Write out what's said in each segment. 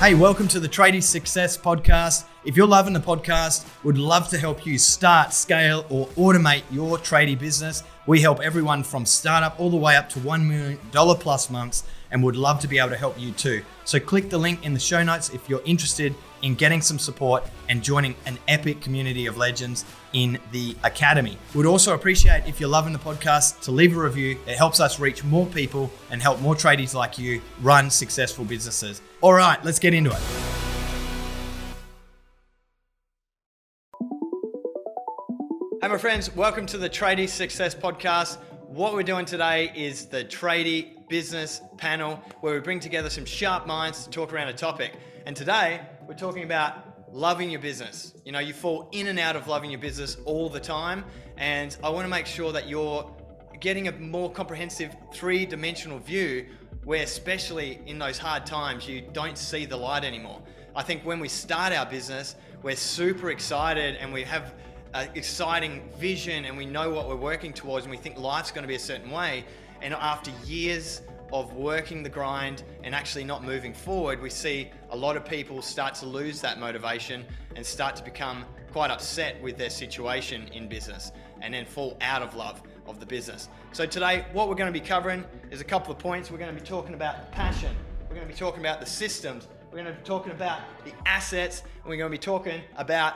Hey, welcome to the Tradie Success Podcast. If you're loving the podcast, we'd love to help you start, scale, or automate your tradie business. We help everyone from startup all the way up to $1 million plus months, and would love to be able to help you too. So click the link in the show notes if you're interested in getting some support and joining an epic community of legends in the academy. We'd also appreciate, if you're loving the podcast, to leave a review. It helps us reach more people and help more tradies like you run successful businesses. All right, let's get into it. Hey, my friends, welcome to the Tradie Success Podcast. What we're doing today is the Tradie Business Panel, where we bring together some sharp minds to talk around a topic. And today, we're talking about loving your business. You know, you fall in and out of loving your business all the time, and I want to make sure that you're getting a more comprehensive three-dimensional view where, especially in those hard times, you don't see the light anymore. I think when we start our business, we're super excited and we have exciting vision and we know what we're working towards and we think life's going to be a certain way, and after years of working the grind and actually not moving forward, we see a lot of people start to lose that motivation and start to become quite upset with their situation in business and then fall out of love of the business. So today what we're going to be covering is a couple of points. We're going to be talking about passion, we're going to be talking about the systems, we're going to be talking about the assets, and we're going to be talking about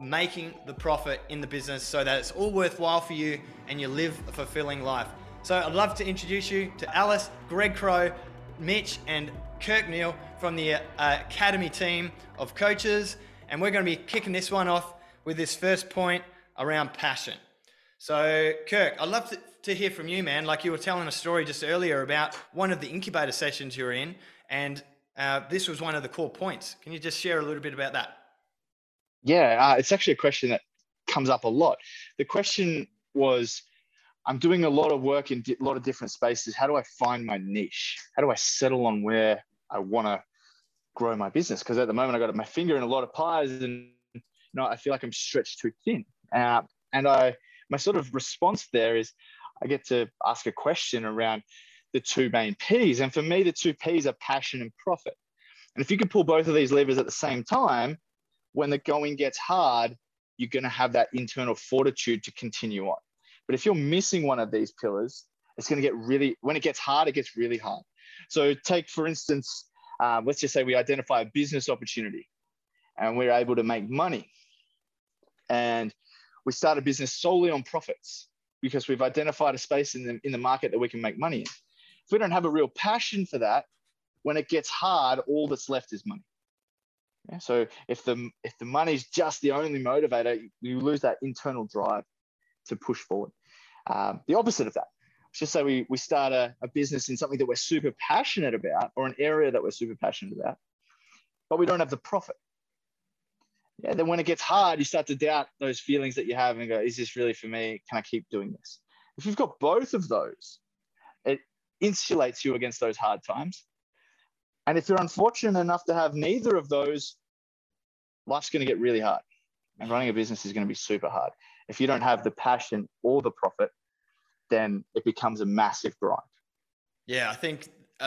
making the profit in the business so that it's all worthwhile for you and you live a fulfilling life. So I'd love to introduce you to Alice, Greg Crow, Mitch and Kirk Neal from the Academy team of coaches, and we're going to be kicking this one off with this first point around passion. So Kirk, I'd love to hear from you, man. Like, you were telling a story just earlier about one of the incubator sessions you were in, and this was one of the core points. Can you just share a little bit about that? Yeah, it's actually a question that comes up a lot. The question was, I'm doing a lot of work in a lot of different spaces. How do I find my niche? How do I settle on where I want to grow my business? Because at the moment, I got my finger in a lot of pies, and you know, I feel like I'm stretched too thin. My sort of response there is, I get to ask a question around the two main Ps, and for me, the two Ps are passion and profit. And if you can pull both of these levers at the same time, when the going gets hard, you're going to have that internal fortitude to continue on. But if you're missing one of these pillars, it's going to get really, when it gets hard, it gets really hard. So take, for instance, let's just say we identify a business opportunity and we're able to make money. And we start a business solely on profits because we've identified a space in the market that we can make money in. If we don't have a real passion for that, when it gets hard, all that's left is money. Yeah, so if the money's just the only motivator, you lose that internal drive to push forward. The opposite of that, let's just say we start a business in something that we're super passionate about, or an area that we're super passionate about, but we don't have the profit. Yeah, then when it gets hard, you start to doubt those feelings that you have and go, is this really for me? Can I keep doing this? If you've got both of those, it insulates you against those hard times. And if you're unfortunate enough to have neither of those, life's going to get really hard. And running a business is going to be super hard. If you don't have the passion or the profit, then it becomes a massive grind. Yeah, I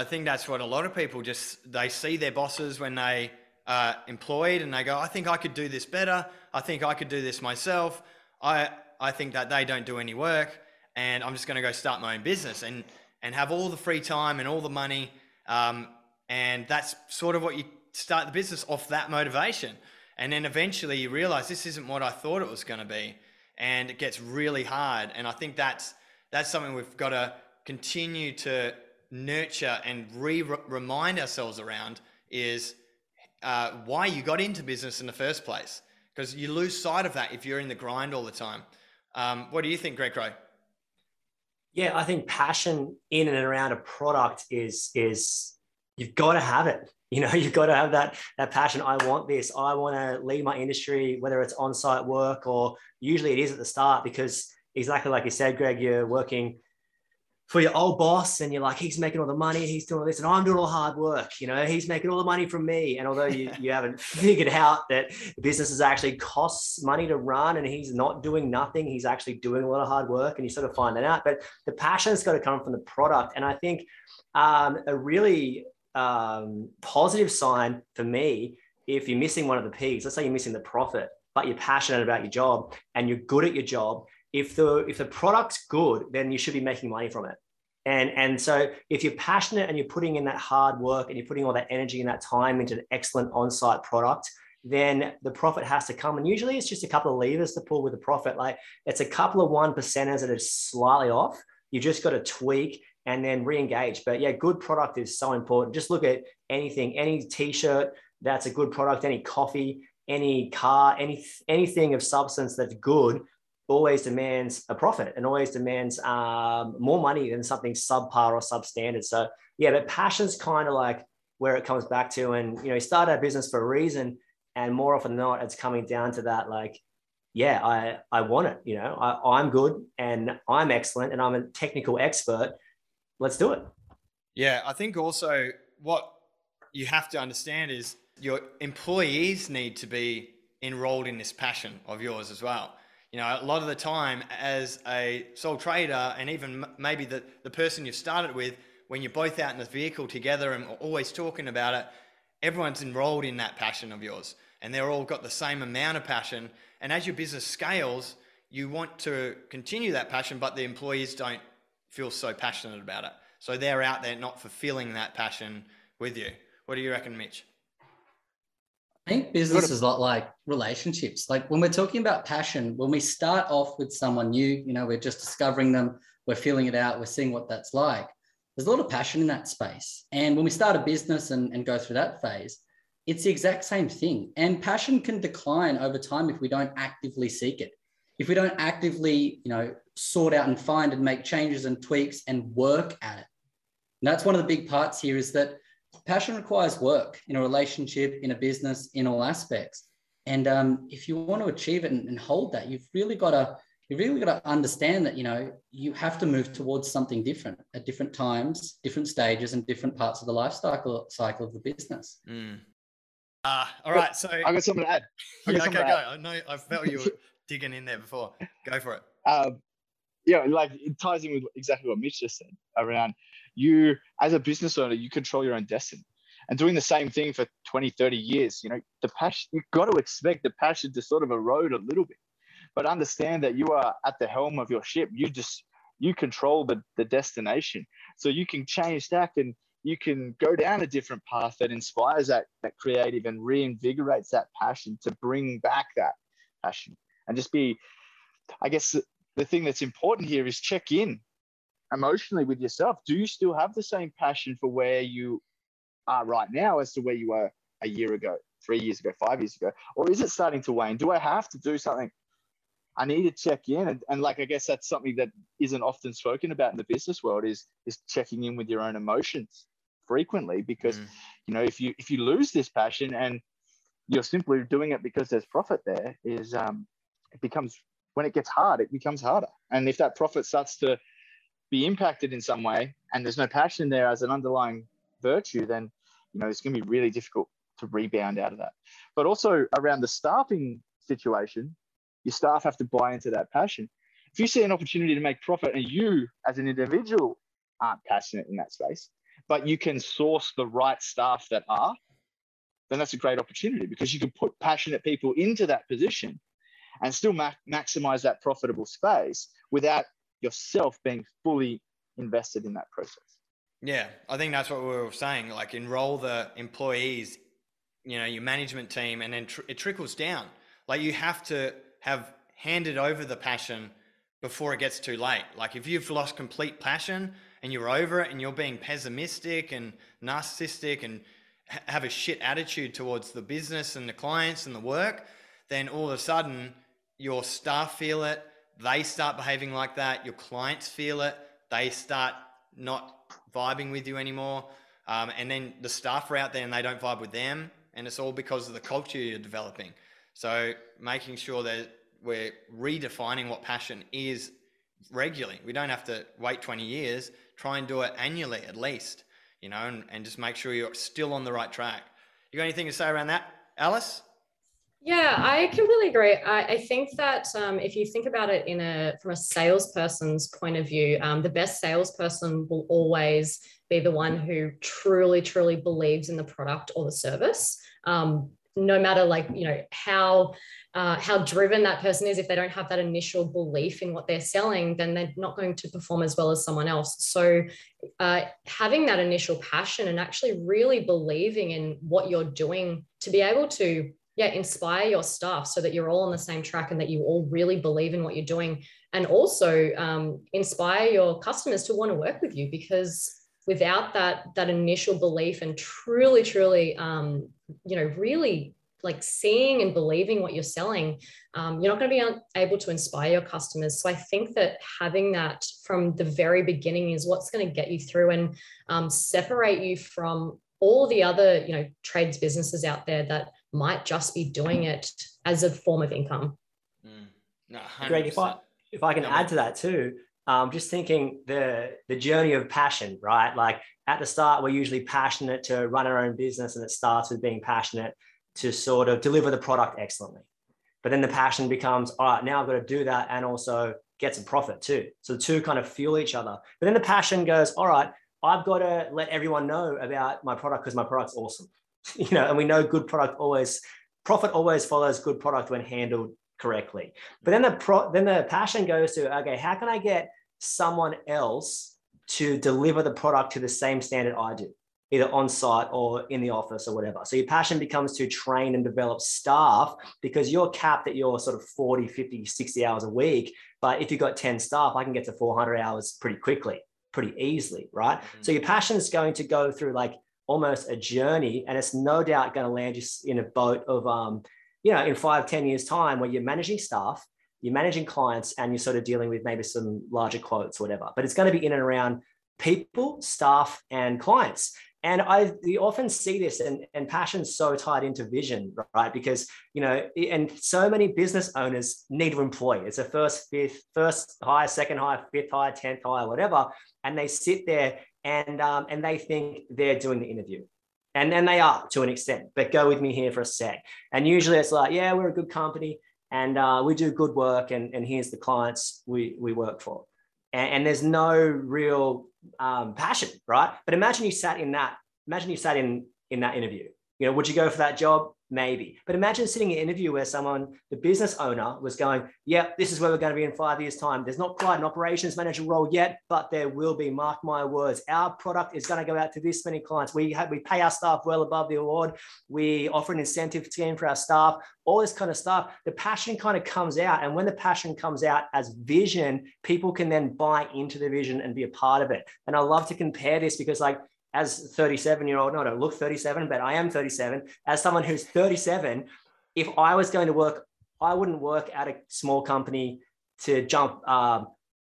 think that's what a lot of people just, they see their bosses when they are employed and they go, I think I could do this better. I think I could do this myself. I think that they don't do any work and I'm just going to go start my own business and have all the free time and all the money. And that's sort of what you start the business off, that motivation. And then eventually you realize this isn't what I thought it was going to be. And it gets really hard. And I think that's something we've got to continue to nurture and remind ourselves around is why you got into business in the first place. Because you lose sight of that if you're in the grind all the time. What do you think, Greg Crow? Yeah, I think passion in and around a product is you've got to have it. You know, you've got to have that passion. I want this. I want to lead my industry, whether it's on-site work or usually it is at the start, because exactly like you said, Greg, you're working for your old boss and you're like, he's making all the money, he's doing all this and I'm doing all the hard work. You know, he's making all the money from me. And although you haven't figured out that businesses actually costs money to run and he's not doing nothing, he's actually doing a lot of hard work, and you sort of find that out. But the passion's got to come from the product. And I think a really positive sign for me if you're missing one of the P's. Let's say you're missing the profit, but you're passionate about your job and you're good at your job. If the product's good, then you should be making money from it. And so if you're passionate and you're putting in that hard work and you're putting all that energy and that time into an excellent on-site product, then the profit has to come. And usually it's just a couple of levers to pull with the profit. Like it's a couple of 1%ers that are slightly off. You just got to tweak and then re-engage. But yeah, good product is so important. Just look at anything, any t-shirt that's a good product, any coffee, any car, anything of substance that's good always demands a profit and always demands more money than something subpar or substandard. So yeah, but passion's kind of like where it comes back to. And, you know, you start our business for a reason, and more often than not, it's coming down to that, like, yeah, I want it, you know, I'm good and I'm excellent and I'm a technical expert. Let's do it. Yeah. I think also what you have to understand is your employees need to be enrolled in this passion of yours as well. You know, a lot of the time as a sole trader, and even maybe the person you've started with, when you're both out in the vehicle together and always talking about it, everyone's enrolled in that passion of yours and they're all got the same amount of passion. And as your business scales, you want to continue that passion, but the employees don't feel so passionate about it. So they're out there not fulfilling that passion with you. What do you reckon, Mitch? I think business is a lot like relationships. Like when we're talking about passion, when we start off with someone new, you know, we're just discovering them, we're feeling it out, we're seeing what that's like. There's a lot of passion in that space. And when we start a business and go through that phase, it's the exact same thing. And passion can decline over time if we don't actively seek it. If we don't actively, you know, sort out and find and make changes and tweaks and work at it. And that's one of the big parts here is that passion requires work in a relationship, in a business, in all aspects. And if you want to achieve it and hold that, you've really got to understand that, you know, you have to move towards something different at different times, different stages, and different parts of the life cycle of the business. All right, so I got something to add. Okay, go. I know I felt you were digging in there before. Go for it. Yeah, like it ties in with exactly what Mitch just said around you as a business owner, you control your own destiny. And doing the same thing for 20, 30 years, you know, the passion, you've got to expect the passion to sort of erode a little bit, but understand that you are at the helm of your ship. You control the destination. So you can change tack and you can go down a different path that inspires that creative and reinvigorates that passion to bring back that passion and just be, I guess, the thing that's important here is check in emotionally with yourself. Do you still have the same passion for where you are right now as to where you were a year ago, 3 years ago, 5 years ago? Or is it starting to wane? Do I have to do something? I need to check in. And like, I guess that's something that isn't often spoken about in the business world is checking in with your own emotions frequently, because, you know, if you lose this passion and you're simply doing it because there's profit there, is it becomes, when it gets hard, it becomes harder. And if that profit starts to be impacted in some way and there's no passion there as an underlying virtue, then, you know, it's going to be really difficult to rebound out of that. But also around the staffing situation, your staff have to buy into that passion. If you see an opportunity to make profit and you as an individual aren't passionate in that space, but you can source the right staff that are, then that's a great opportunity because you can put passionate people into that position and still maximize that profitable space without yourself being fully invested in that process. Yeah, I think that's what we were saying, like enroll the employees, you know, your management team, and then it trickles down. Like you have to have handed over the passion before it gets too late. Like if you've lost complete passion and you're over it and you're being pessimistic and narcissistic and have a shit attitude towards the business and the clients and the work, then all of a sudden your staff feel it, they start behaving like that, your clients feel it, they start not vibing with you anymore. And then the staff are out there and they don't vibe with them. And it's all because of the culture you're developing. So making sure that we're redefining what passion is regularly. We don't have to wait 20 years, try and do it annually at least, you know, and just make sure you're still on the right track. You got anything to say around that, Alice? Yeah, I completely agree. I think that if you think about it from a salesperson's point of view, the best salesperson will always be the one who truly, truly believes in the product or the service. No matter how driven that person is, if they don't have that initial belief in what they're selling, then they're not going to perform as well as someone else. So having that initial passion and actually really believing in what you're doing to be able to inspire your staff so that you're all on the same track and that you all really believe in what you're doing, and also inspire your customers to want to work with you, because without that initial belief and truly, truly, really like seeing and believing what you're selling, you're not going to be able to inspire your customers. So I think that having that from the very beginning is what's going to get you through and separate you from all the other, trades businesses out there that might just be doing it as a form of income. No, 100%. Greg, if I can add to that too, just thinking the journey of passion, right? Like at the start, we're usually passionate to run our own business, and it starts with being passionate to sort of deliver the product excellently. But then the passion becomes, all right, now I've got to do that and also get some profit too. So the two kind of fuel each other. But then the passion goes, all right, I've got to let everyone know about my product because my product's awesome. And we know good product profit always follows good product when handled correctly. But then the passion goes to, okay, how can I get someone else to deliver the product to the same standard I do, either on site or in the office or whatever. So your passion becomes to train and develop staff, because you're capped at your sort of 40, 50, 60 hours a week. But if you've got 10 staff, I can get to 400 hours pretty quickly, pretty easily, right? Mm-hmm. So your passion is going to go through like almost a journey, and it's no doubt going to land you in a boat of, in 5-10 years time, where you're managing staff, you're managing clients, and you're sort of dealing with maybe some larger quotes or whatever. But it's going to be in and around people, staff, and clients. And you often see this, and passion's so tied into vision, right? Because, and so many business owners need to employ. It's a first hire, second hire, fifth hire, 10th hire, whatever. And they sit there and they think they're doing the interview. And they are to an extent, but go with me here for a sec. And usually it's like, yeah, we're a good company and we do good work, and here's the clients we work for. And there's no real passion, right? But imagine you sat in that. Imagine you sat in that interview. Would you go for that job? Maybe. But imagine sitting in an interview where the business owner was going, yeah, this is where we're going to be in 5 years' time. There's not quite an operations manager role yet, but there will be, mark my words. Our product is going to go out to this many clients. We pay our staff well above the award. We offer an incentive scheme for our staff, all this kind of stuff. The passion kind of comes out. And when the passion comes out as vision, people can then buy into the vision and be a part of it. And I love to compare this because as 37-year-old, no, I don't look 37, but I am 37. As someone who's 37, if I was going to work, I wouldn't work at a small company to jump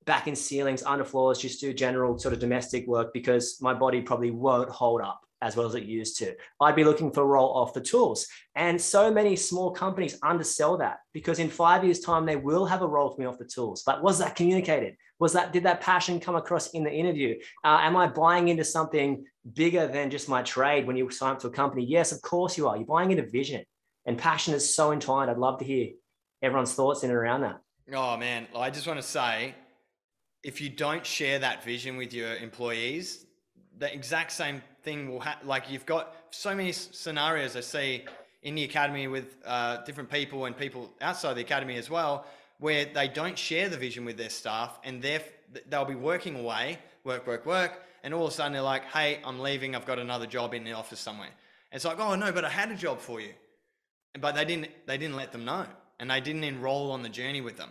back in ceilings, under floors, just do general sort of domestic work, because my body probably won't hold up as well as it used to. I'd be looking for a roll off the tools. And so many small companies undersell that, because in 5 years' time, they will have a roll for me off the tools. But was that communicated? Did that passion come across in the interview? Am I buying into something bigger than just my trade when you sign up to a company? Yes, of course you are. You're buying into vision, and passion is so entwined. I'd love to hear everyone's thoughts in and around that. Oh man, I just want to say, if you don't share that vision with your employees, the exact same thing will happen. Like, you've got so many scenarios I see in the academy with different people and people outside the academy as well, where they don't share the vision with their staff, and they'll be working away, work. And all of a sudden they're like, hey, I'm leaving. I've got another job in the office somewhere. It's like, oh no, but I had a job for you. But they didn't let them know, and they didn't enroll on the journey with them.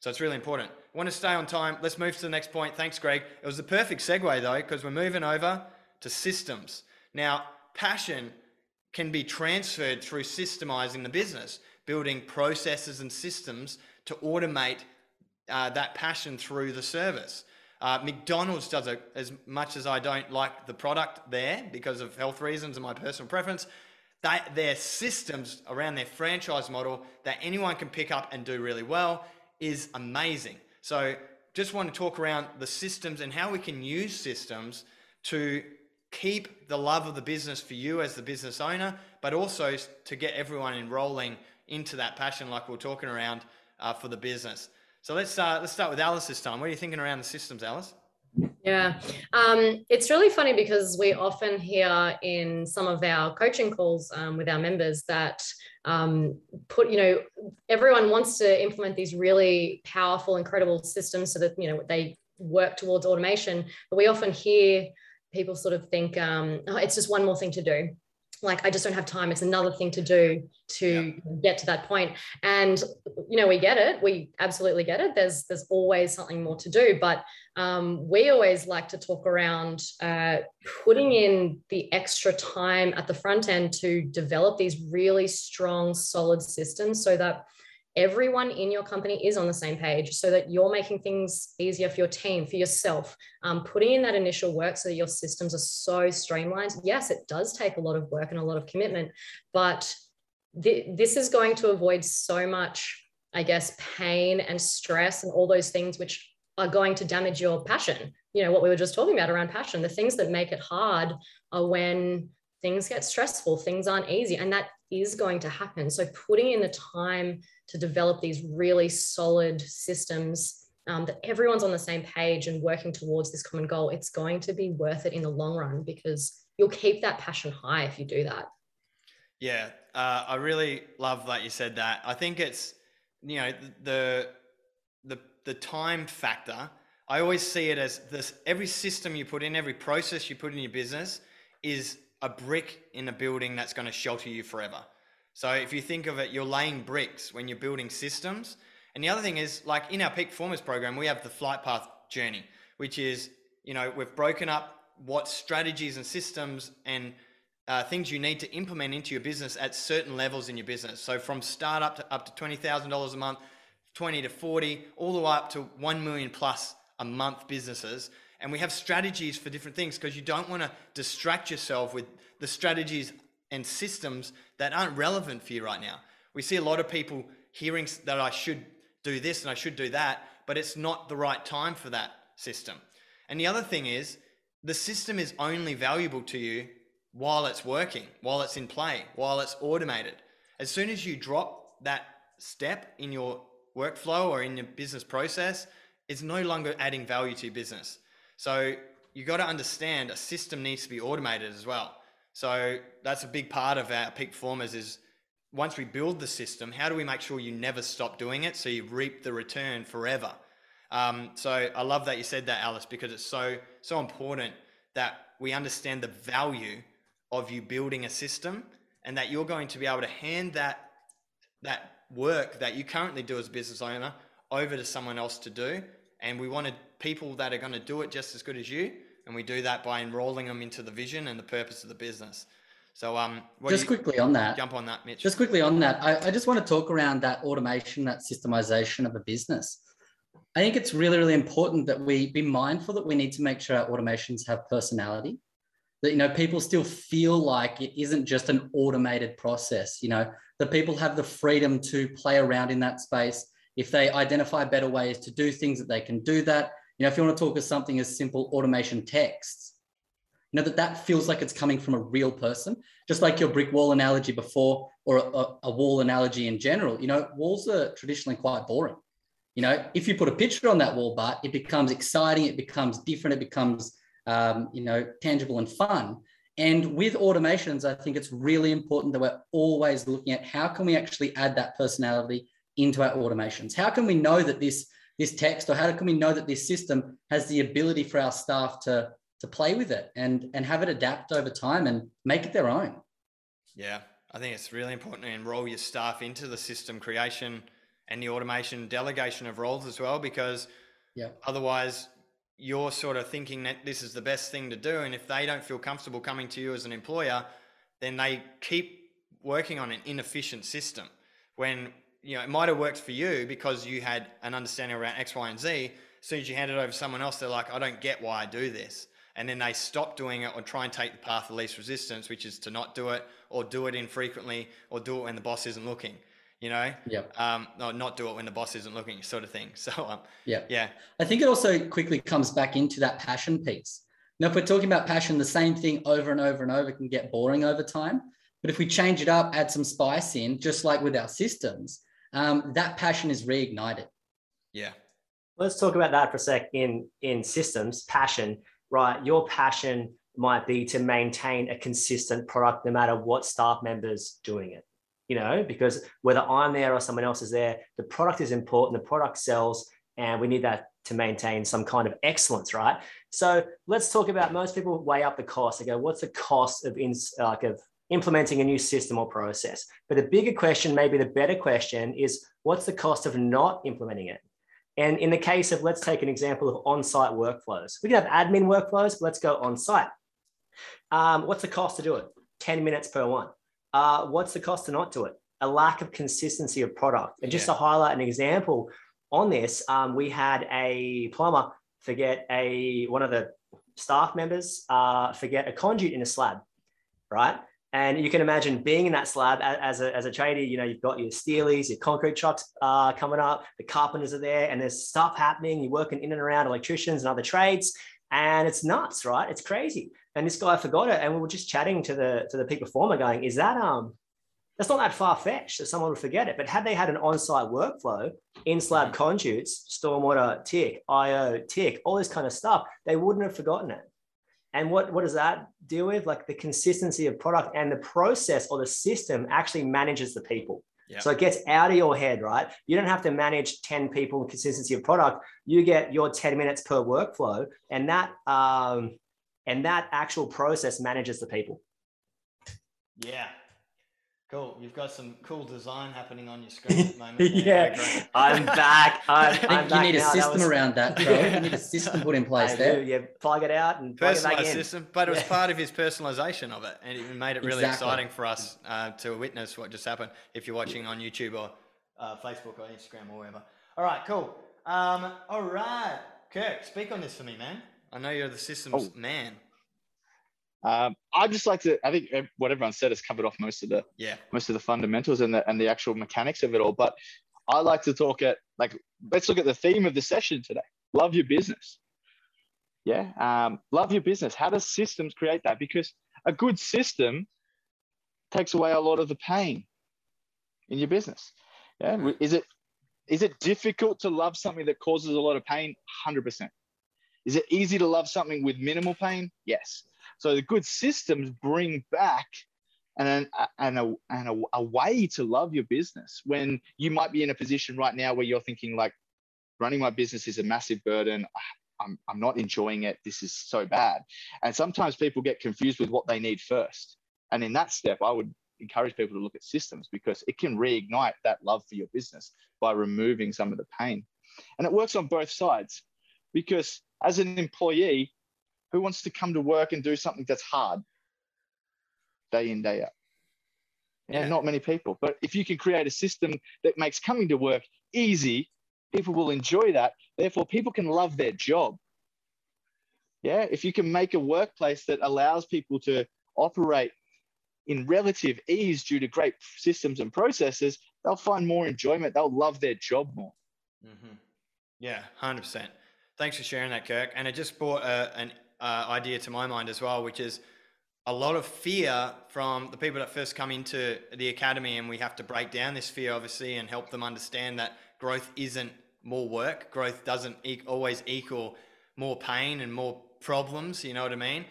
So it's really important. I want to stay on time. Let's move to the next point. Thanks, Greg. It was the perfect segue though, because we're moving over to systems. Now, passion can be transferred through systemizing the business, building processes and systems to automate that passion through the service. McDonald's does it. As much as I don't like the product there because of health reasons and my personal preference, their systems around their franchise model that anyone can pick up and do really well is amazing. So just want to talk around the systems and how we can use systems to keep the love of the business for you as the business owner, but also to get everyone enrolling into that passion like we're talking around for the business. So let's start with Alice this time. What are you thinking around the systems, Alice? Yeah, it's really funny because we often hear in some of our coaching calls with our members that everyone wants to implement these really powerful, incredible systems so that, you know, they work towards automation. But we often hear people sort of think, oh, it's just one more thing to do. Like, I just don't have time. It's another thing to do to get to that point. And, you know, we get it. We absolutely get it. There's always something more to do. But we always like to talk around putting in the extra time at the front end to develop these really strong, solid systems so that everyone in your company is on the same page, so that you're making things easier for your team, for yourself, putting in that initial work so that your systems are so streamlined. Yes, it does take a lot of work and a lot of commitment, but this is going to avoid so much, I guess, pain and stress and all those things which are going to damage your passion. You know, what we were just talking about around passion, the things that make it hard are when things get stressful, things aren't easy, and that is going to happen. So putting in the time to develop these really solid systems that everyone's on the same page and working towards this common goal, it's going to be worth it in the long run because you'll keep that passion high if you do that. Yeah, I really love that you said that. I think it's, you know, the time factor. I always see it as this: every system you put in, every process you put in your business is a brick in a building that's going to shelter you forever. So if you think of it, you're laying bricks when you're building systems. And the other thing is, like in our peak performance program, we have the flight path journey, which is, you know, we've broken up what strategies and systems and things you need to implement into your business at certain levels in your business. So from startup to up to $20,000 a month, 20 to 40, all the way up to 1 million plus a month businesses. And we have strategies for different things because you don't want to distract yourself with the strategies and systems that aren't relevant for you right now. We see a lot of people hearing that I should do this and I should do that, but it's not the right time for that system. And the other thing is, the system is only valuable to you while it's working, while it's in play, while it's automated. As soon as you drop that step in your workflow or in your business process, it's no longer adding value to your business. So you got to understand a system needs to be automated as well. So that's a big part of our peak performers is once we build the system, how do we make sure you never stop doing it so you reap the return forever? So I love that you said that, Alice, because it's so important that we understand the value of you building a system and that you're going to be able to hand that work that you currently do as a business owner over to someone else to do. And we wanted people that are going to do it just as good as you. And we do that by enrolling them into the vision and the purpose of the business. So just quickly on that, jump on that, Mitch. Just quickly on that. I just want to talk around that automation, that systemization of a business. I think it's really, really important that we be mindful that we need to make sure our automations have personality, that, you know, people still feel like it isn't just an automated process. You know, that people have the freedom to play around in that space. If they identify better ways to do things, that they can do that. You know, if you want to talk of something as simple automation texts, you know, that feels like it's coming from a real person, just like your brick wall analogy before, or a wall analogy in general. You know, walls are traditionally quite boring. You know, if you put a picture on that wall, but it becomes exciting, it becomes different, it becomes, you know, tangible and fun. And with automations, I think it's really important that we're always looking at how can we actually add that personality into our automations. How can we know that this text, or how can we know that this system has the ability for our staff to play with it and have it adapt over time and make it their own? Yeah, I think it's really important to enroll your staff into the system creation and the automation delegation of roles as well, because otherwise you're sort of thinking that this is the best thing to do. And if they don't feel comfortable coming to you as an employer, then they keep working on an inefficient system when, you know, it might have worked for you because you had an understanding around X, Y, and Z. As soon as you hand it over to someone else, they're like, I don't get why I do this. And then they stop doing it or try and take the path of least resistance, which is to not do it or do it infrequently or do it when the boss isn't looking, you know? Yeah. Or not do it when the boss isn't looking, sort of thing. So, yeah. I think it also quickly comes back into that passion piece. Now, if we're talking about passion, the same thing over and over and over can get boring over time. But if we change it up, add some spice in, just like with our systems, that passion is reignited. Yeah. Let's talk about that for a sec in systems, passion, right? Your passion might be to maintain a consistent product no matter what staff member's doing it, you know, because whether I'm there or someone else is there, the product is important, the product sells, and we need that to maintain some kind of excellence, right? So let's talk about, most people weigh up the cost. They go, what's the cost of implementing a new system or process? But the bigger question, maybe the better question, is what's the cost of not implementing it? And in the case of, let's take an example of on-site workflows. We can have admin workflows, but let's go on-site. What's the cost to do it? 10 minutes per one. What's the cost to not do it? A lack of consistency of product. And just to highlight an example on this, we had a plumber forget one of the staff members forget a conduit in a slab, right? And you can imagine being in that slab as a tradie, you know, you've got your steelies, your concrete trucks coming up, the carpenters are there, and there's stuff happening. You're working in and around electricians and other trades, and it's nuts, right? It's crazy. And this guy forgot it. And we were just chatting to the peak performer going, is that, that's not that far-fetched that someone would forget it. But had they had an on-site workflow, in-slab conduits, stormwater tick, IO tick, all this kind of stuff, they wouldn't have forgotten it. And what does that deal with? Like the consistency of product, and the process or the system actually manages the people. Yep. So it gets out of your head, right? You don't have to manage 10 people in consistency of product. You get your 10 minutes per workflow, and that actual process manages the people. Yeah. Cool. You've got some cool design happening on your screen at the moment. Yeah. I'm back. I'm back. You need a system around that, bro. You need a system put in place there. Yeah, plug it out and personalized system. But it was part of his personalization of it, and it made it really exciting for us to witness what just happened. If you're watching on YouTube or Facebook or Instagram or wherever. All right, cool. All right, Kirk, speak on this for me, man. I know you're the systems man. I'd just like to, I think what everyone said has covered off most of the fundamentals and the actual mechanics of it all. But I like to talk let's look at the theme of the session today. Love your business. Yeah. Love your business. How does systems create that? Because a good system takes away a lot of the pain in your business. Yeah. Is it difficult to love something that causes a lot of pain? 100%. Is it easy to love something with minimal pain? Yes. So the good systems bring back a way to love your business when you might be in a position right now where you're thinking like, running my business is a massive burden. I'm not enjoying it. This is so bad. And sometimes people get confused with what they need first. And in that step, I would encourage people to look at systems, because it can reignite that love for your business by removing some of the pain. And it works on both sides, because as an employee, who wants to come to work and do something that's hard day in, day out? Yeah, not many people. But if you can create a system that makes coming to work easy, people will enjoy that. Therefore, people can love their job. Yeah, if you can make a workplace that allows people to operate in relative ease due to great systems and processes, they'll find more enjoyment. They'll love their job more. Mm-hmm. Yeah, 100%. Thanks for sharing that, Kirk. And it just brought an idea to my mind as well, which is a lot of fear from the people that first come into the academy, and we have to break down this fear obviously and help them understand that growth isn't more work. Growth doesn't always equal more pain and more problems, you know what I mean?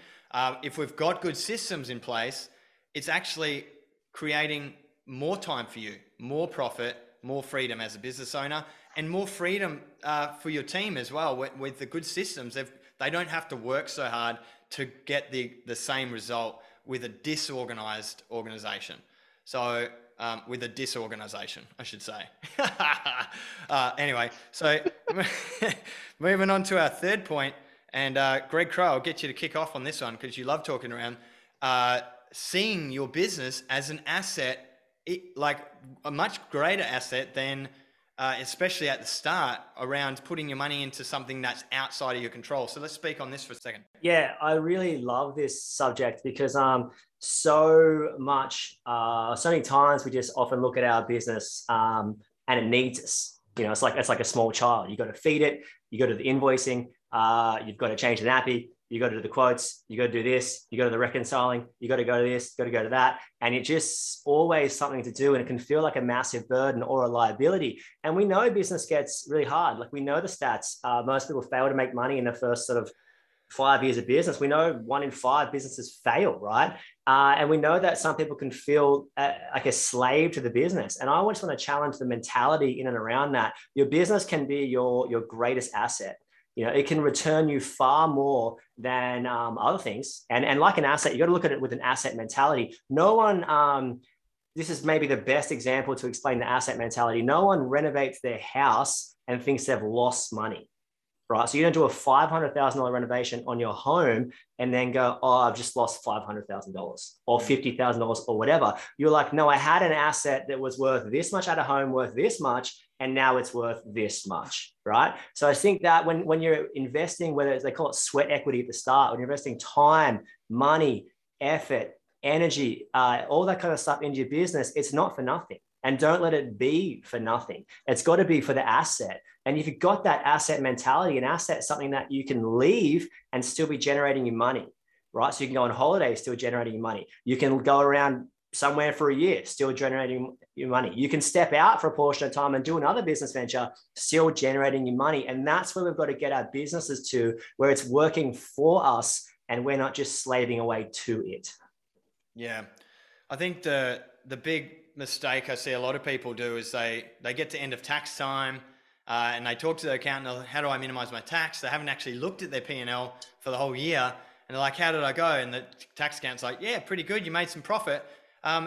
If we've got good systems in place, it's actually creating more time for you, more profit, more freedom as a business owner, and more freedom for your team as well. With the good systems, they don't have to work so hard to get the same result with a disorganized organization. So with a disorganization, I should say. Anyway, so moving on to our third point, and Greg Crow, I'll get you to kick off on this one because you love talking around seeing your business as an asset, like a much greater asset than especially at the start, around putting your money into something that's outside of your control. So let's speak on this for a second. Yeah, I really love this subject because so many times we just often look at our business and it needs us. You know, it's like a small child. You got to feed it. You go to the invoicing. You've got to change the nappy. you got to do the quotes, you got to do this, you got to the reconciling, you got to go to this, got to go to that. And it's just always something to do. And it can feel like a massive burden or a liability. And we know business gets really hard. Like we know the stats, most people fail to make money in the first sort of 5 years of business. We know 1 in 5 businesses fail, right? And we know that some people can feel like a slave to the business. And I always want to challenge the mentality in and around that. Your business can be your greatest asset. You know, it can return you far more than other things. And like an asset, you got to look at it with an asset mentality. No one, this is maybe the best example to explain the asset mentality. No one renovates their house and thinks they've lost money, right? So you don't do a $500,000 renovation on your home and then go, oh, I've just lost $500,000 or $50,000 or whatever. You're like, no, I had an asset that was worth this much at a home, worth this much, and now it's worth this much, right? So I think that when you're investing, whether it's, they call it sweat equity at the start, when you're investing time, money, effort, energy, all that kind of stuff into your business, it's not for nothing. And don't let it be for nothing. It's got to be for the asset. And if you've got that asset mentality, an asset is something that you can leave and still be generating your money, right? So you can go on holiday, still generating your money. You can go around somewhere for a year, still generating your money. You can step out for a portion of time and do another business venture, still generating your money. And that's where we've got to get our businesses to, where it's working for us and we're not just slaving away to it. Yeah. I think the big mistake I see a lot of people do is they get to end of tax time and they talk to their accountant, how do I minimize my tax? They haven't actually looked at their P&L for the whole year. And they're like, how did I go? And the tax accountant's like, yeah, pretty good. You made some profit.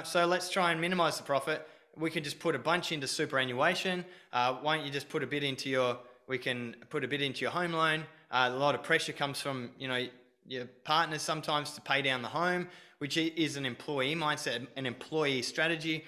So let's try and minimize the profit. We can just put a bunch into superannuation. Why don't you just put a bit into your home loan. A lot of pressure comes from, your partners sometimes to pay down the home, which is an employee mindset, an employee strategy.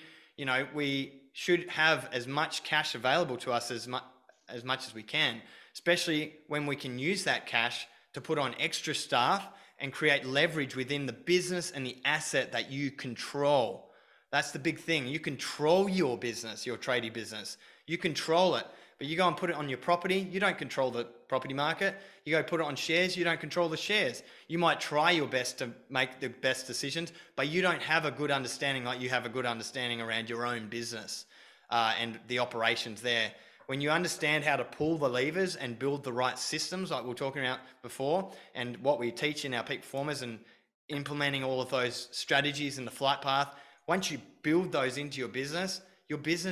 We should have as much cash available to us as much as we can, especially when we can use that cash to put on extra staff and create leverage within the business and the asset that you control. That's the big thing. You control your business, your tradie business. You control it, but you go and put it on your property. You don't control the property market. You go put it on shares. You don't control the shares. You might try your best to make the best decisions, but you don't have a good understanding like you have a good understanding around your own business and the operations there. When you understand how to pull the levers and build the right systems, like we were talking about before, and what we teach in our peak performers and implementing all of those strategies in the flight path, once you build those into your business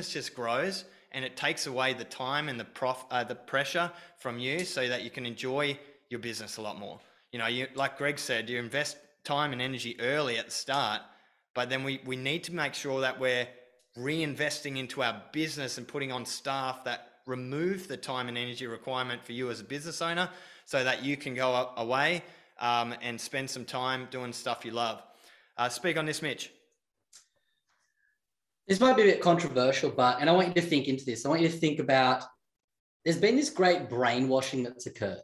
just grows and it takes away the time and the pressure from you so that you can enjoy your business a lot more. Like Greg said, you invest time and energy early at the start, but then we need to make sure that we're reinvesting into our business and putting on staff that remove the time and energy requirement for you as a business owner so that you can go away and spend some time doing stuff you love. Speak on this, Mitch. This might be a bit controversial, and I want you to think into this. I want you to think about, there's been this great brainwashing that's occurred.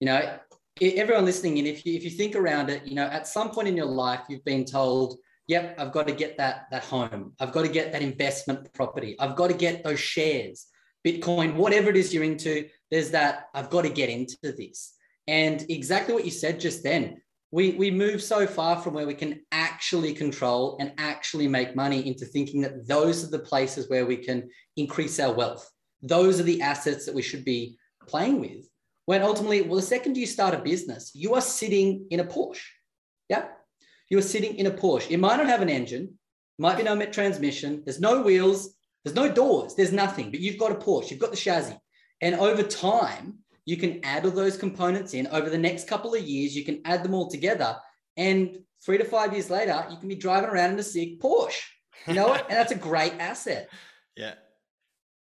Everyone listening in, if you think around it, at some point in your life, you've been told, yep, I've got to get that home. I've got to get that investment property. I've got to get those shares, Bitcoin, whatever it is you're into, there's that, I've got to get into this. And exactly what you said just then, we move so far from where we can actually control and actually make money into thinking that those are the places where we can increase our wealth. Those are the assets that we should be playing with. When ultimately, the second you start a business, you are sitting in a Porsche. Yeah. You're sitting in a Porsche. It might not have an engine, might be no transmission. There's no wheels, there's no doors, there's nothing, but you've got a Porsche, you've got the chassis. And over time, you can add all those components in. Over the next couple of years, you can add them all together. And 3 to 5 years later, you can be driving around in a sick Porsche. You know what? And that's a great asset. Yeah.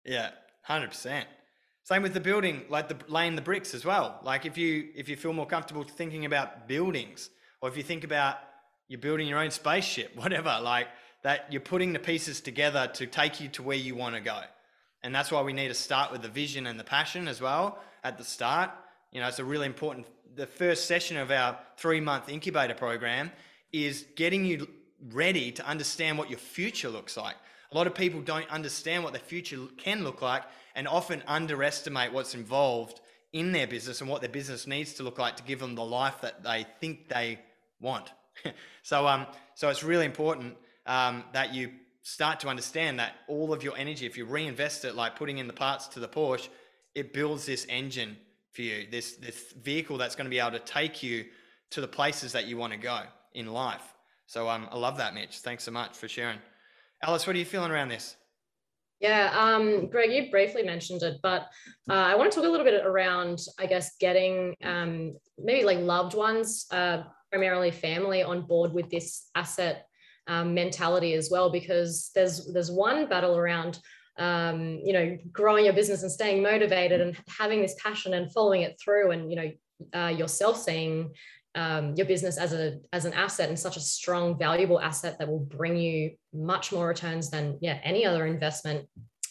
Yeah. 100%. Same with the building, like laying the bricks as well. Like if you feel more comfortable thinking about buildings, or if you think about you're building your own spaceship, whatever, like that, you're putting the pieces together to take you to where you want to go. And that's why we need to start with the vision and the passion as well at the start. It's a really important, the first session of our 3-month incubator program is getting you ready to understand what your future looks like. A lot of people don't understand what their future can look like and often underestimate what's involved in their business and what their business needs to look like to give them the life that they think they want. So it's really important that you start to understand that all of your energy, if you reinvest it, like putting in the parts to the Porsche, it builds this engine for you, this vehicle that's going to be able to take you to the places that you want to go in life. So I love that, Mitch. Thanks so much for sharing. Alice, what are you feeling around this? Yeah, Greg, you briefly mentioned it, but I want to talk a little bit around, I guess, getting maybe like loved ones, primarily family, on board with this asset mentality as well, because there's one battle around, you know, growing your business and staying motivated and having this passion and following it through, and, you know, yourself seeing your business as an asset, and such a strong, valuable asset that will bring you much more returns than any other investment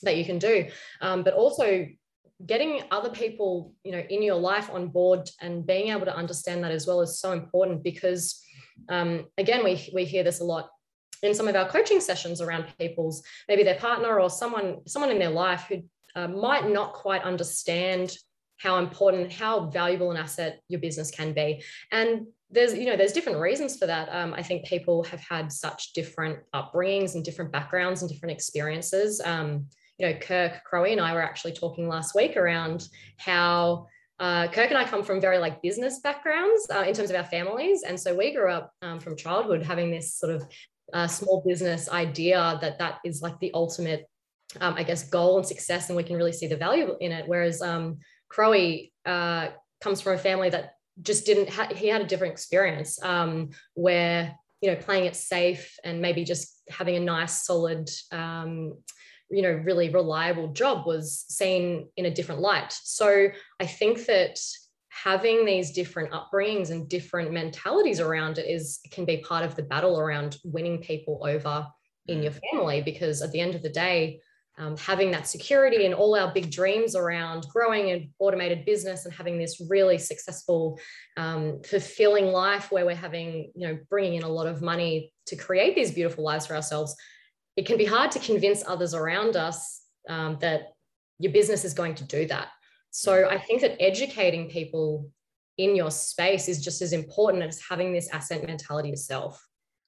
that you can do. But also getting other people, you know, in your life on board and being able to understand that as well is so important, because again, we hear this a lot in some of our coaching sessions around people's, maybe their partner or someone in their life who might not quite understand how important, how valuable an asset your business can be. And there's different reasons for that. I think people have had such different upbringings and different backgrounds and different experiences. You know, Kirk Crow and I were actually talking last week around how Kirk and I come from very like business backgrounds in terms of our families. And so we grew up from childhood having this sort of small business idea that is like the ultimate, I guess, goal and success. And we can really see the value in it. Whereas, Crowe comes from a family that just he had a different experience where, you know, playing it safe and maybe just having a nice, solid, you know, really reliable job was seen in a different light. So I think that having these different upbringings and different mentalities around it can be part of the battle around winning people over in your family, because at the end of the day, having that security and all our big dreams around growing an automated business and having this really successful, fulfilling life where we're having, you know, bringing in a lot of money to create these beautiful lives for ourselves, it can be hard to convince others around us that your business is going to do that. So I think that educating people in your space is just as important as having this asset mentality yourself.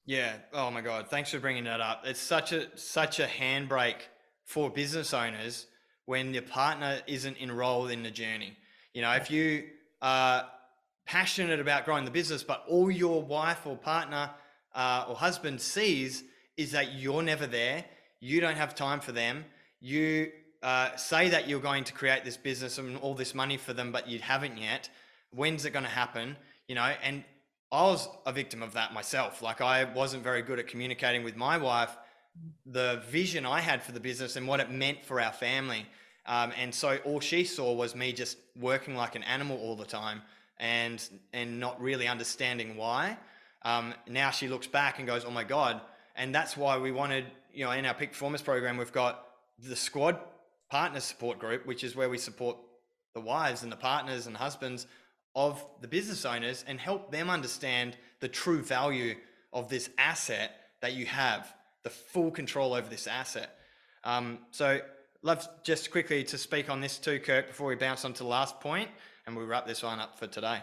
Yeah. Oh my God. Thanks for bringing that up. It's such a handbrake for business owners when your partner isn't enrolled in the journey. You know, if you are passionate about growing the business, but all your wife or partner or husband sees is that you're never there, you don't have time for them, you say that you're going to create this business and all this money for them, but you haven't yet, when's it going to happen? You know, and I was a victim of that myself. Like, I wasn't very good at communicating with my wife the vision I had for the business and what it meant for our family. And so all she saw was me just working like an animal all the time and not really understanding why. Now she looks back and goes, oh my God. And that's why we wanted, you know, in our peak performance program, we've got the squad partner support group, which is where we support the wives and the partners and husbands of the business owners and help them understand the true value of this asset that you have, the full control over this asset. So love just quickly to speak on this too, Kirk, before we bounce on to the last point and we wrap this one up for today.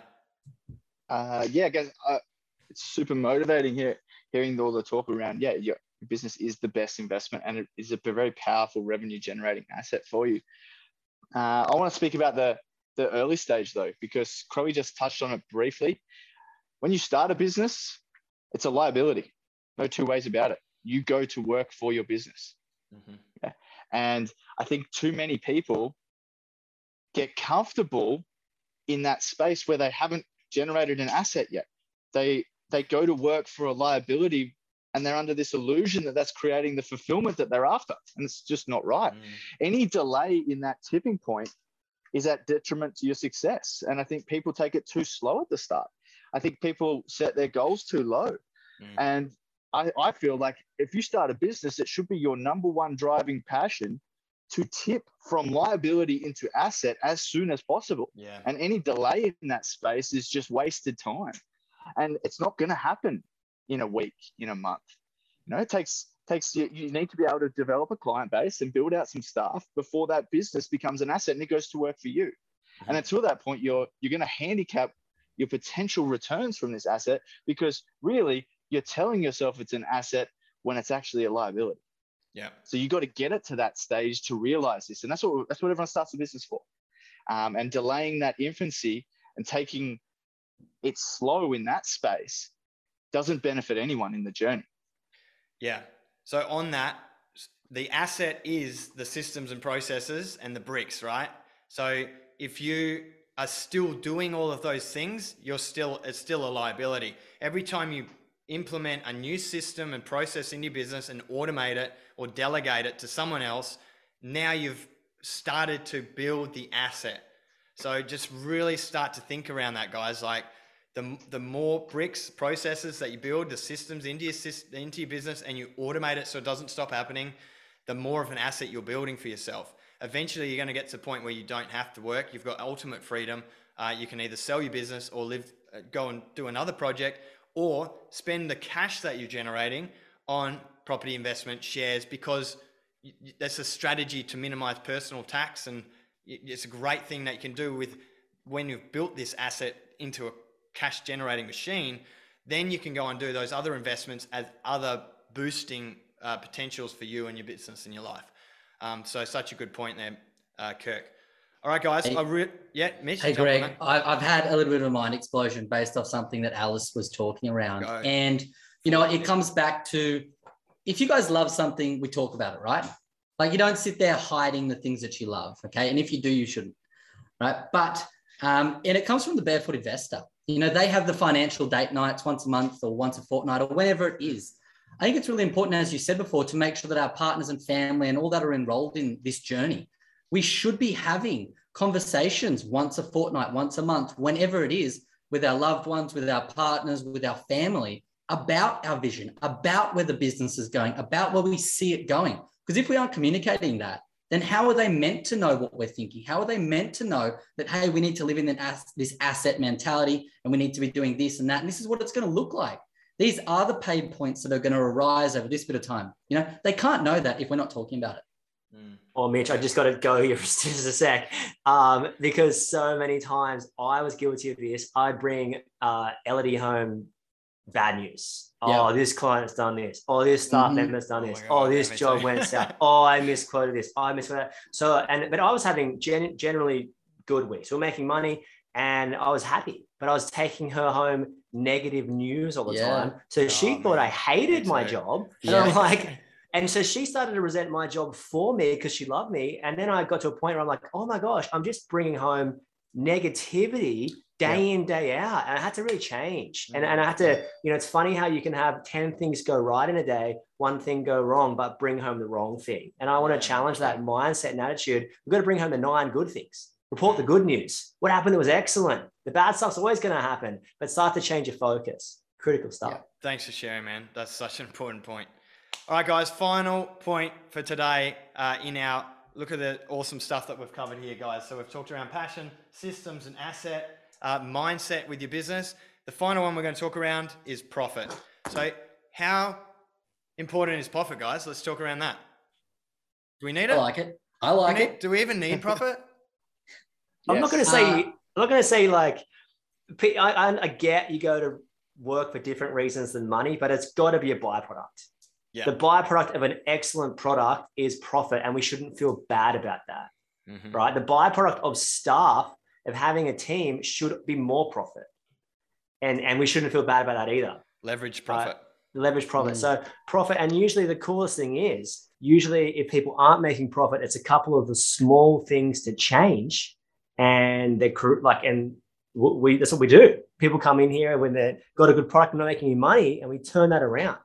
Yeah, guys, it's super motivating hearing all the talk around, your business is the best investment and it is a very powerful revenue generating asset for you. I want to speak about the early stage though, because Crowe just touched on it briefly. When you start a business, it's a liability. No two ways about it. You go to work for your business. Mm-hmm. Yeah. And I think too many people get comfortable in that space where they haven't generated an asset yet. They go to work for a liability and they're under this illusion that that's creating the fulfillment that they're after. And it's just not right. Mm. Any delay in that tipping point is at detriment to your success. And I think people take it too slow at the start. I think people set their goals too low. Mm. And I feel like if you start a business, it should be your number one driving passion to tip from liability into asset as soon as possible. Yeah. And any delay in that space is just wasted time. And it's not going to happen in a week, in a month. You know, it takes you need to be able to develop a client base and build out some staff before that business becomes an asset and it goes to work for you. And until that point, you're going to handicap your potential returns from this asset, because really you're telling yourself it's an asset when it's actually a liability. Yeah. So you got to get it to that stage to realize this. And that's what everyone starts a business for. And delaying that infancy and taking it slow in that space doesn't benefit anyone in the journey. Yeah. So on that, the asset is the systems and processes and the bricks, right? So if you are still doing all of those things, it's still a liability. Every time you implement a new system and process in your business and automate it or delegate it to someone else, now you've started to build the asset. So just really start to think around that, guys. Like the more bricks, processes that you build, the systems into your business, and you automate it so it doesn't stop happening, the more of an asset you're building for yourself. Eventually you're going to get to a point where you don't have to work. You've got ultimate freedom. You can either sell your business or go and do another project, or spend the cash that you're generating on property investment, shares, because that's a strategy to minimize personal tax. And it's a great thing that you can do with when you've built this asset into a cash generating machine. Then you can go and do those other investments as other boosting potentials for you and your business and your life. So such a good point there, Kirk. All right, guys. Hey, Mitch. Hey, Greg, I've had a little bit of a mind explosion based off something that Alice was talking around. Go. And, you know, it comes back to, if you guys love something, we talk about it, right? Like, you don't sit there hiding the things that you love, okay? And if you do, you shouldn't, right? But, and it comes from the Barefoot Investor. You know, they have the financial date nights once a month or once a fortnight or whenever it is. I think it's really important, as you said before, to make sure that our partners and family and all that are enrolled in this journey. We should be having conversations once a fortnight, once a month, whenever it is, with our loved ones, with our partners, with our family, about our vision, about where the business is going, about where we see it going. Because if we aren't communicating that, then how are they meant to know what we're thinking? How are they meant to know that, hey, we need to live in this asset mentality, and we need to be doing this and that, and this is what it's going to look like? These are the pain points that are going to arise over this bit of time. You know, they can't know that if we're not talking about it. Well, Mitch, I just got to go here for just a sec, because so many times I was guilty of this. I bring Elodie home bad news. Yeah. Oh, this client's done this. Oh, this staff member's done this. Oh, this job went south. Oh, I misquoted this. I misquoted that. So, but I was having generally good weeks. We were making money and I was happy, but I was taking her home negative news all the time. So she thought I hated my job. And I'm like, and so she started to resent my job for me because she loved me. And then I got to a point where I'm like, oh my gosh, I'm just bringing home negativity day in, day out. And I had to really change. And I had to, you know, it's funny how you can have 10 things go right in a day, one thing go wrong, but bring home the wrong thing. And I want to challenge that mindset and attitude. We've got to bring home the 9 good things. Report the good news. What happened that was excellent. The bad stuff's always going to happen, but start to change your focus. Critical stuff. Yeah. Thanks for sharing, man. That's such an important point. All right, guys, final point for today in our look at the awesome stuff that we've covered here, guys. So we've talked around passion, systems and asset, mindset with your business. The final one we're going to talk around is profit. So how important is profit, guys? Let's talk around that. Do we need it? I like it. I like it. Do we even need profit? I'm not going to say, I'm not going to say like, I get you go to work for different reasons than money, but it's got to be a byproduct. Yeah. The byproduct of an excellent product is profit, and we shouldn't feel bad about that, right? The byproduct of staff, of having a team, should be more profit, and we shouldn't feel bad about that either. Leverage profit. Leverage profit. So profit, and usually the coolest thing is, usually if people aren't making profit, it's a couple of the small things to change, and they that's what we do. People come in here when they've got a good product and not making any money, and we turn that around.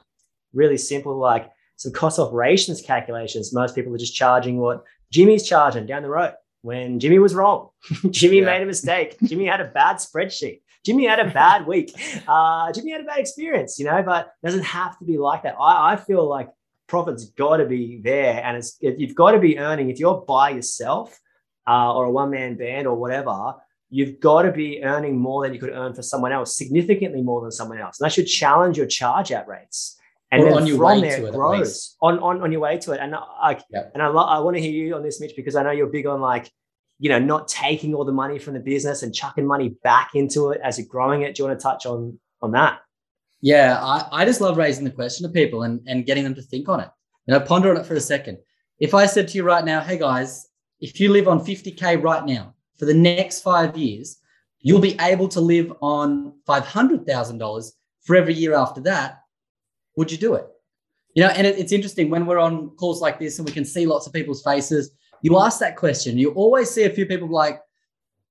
Really simple, like some cost operations calculations. Most people are just charging what Jimmy's charging down the road when Jimmy was wrong. Jimmy made a mistake. Jimmy had a bad spreadsheet. Jimmy had a bad week. Jimmy had a bad experience, you know, but it doesn't have to be like that. I feel like profit's got to be there, and you've got to be earning. If you're by yourself or a one-man band or whatever, you've got to be earning more than you could earn for someone else, significantly more than someone else. And that should challenge your charge-out rates. And then from there it grows on your way to it. And I want to hear you on this, Mitch, because I know you're big on like you know, not taking all the money from the business and chucking money back into it as you're growing it? Do you want to touch on that? Yeah, I just love raising the question to people and getting them to think on it. You know, ponder on it for a second. If I said to you right now, hey guys, if you live on 50K right now for the next 5 years, you'll be able to live on $500,000 for every year after that, would you do it? You know, and it's interesting when we're on calls like this and we can see lots of people's faces, you ask that question, you always see a few people like,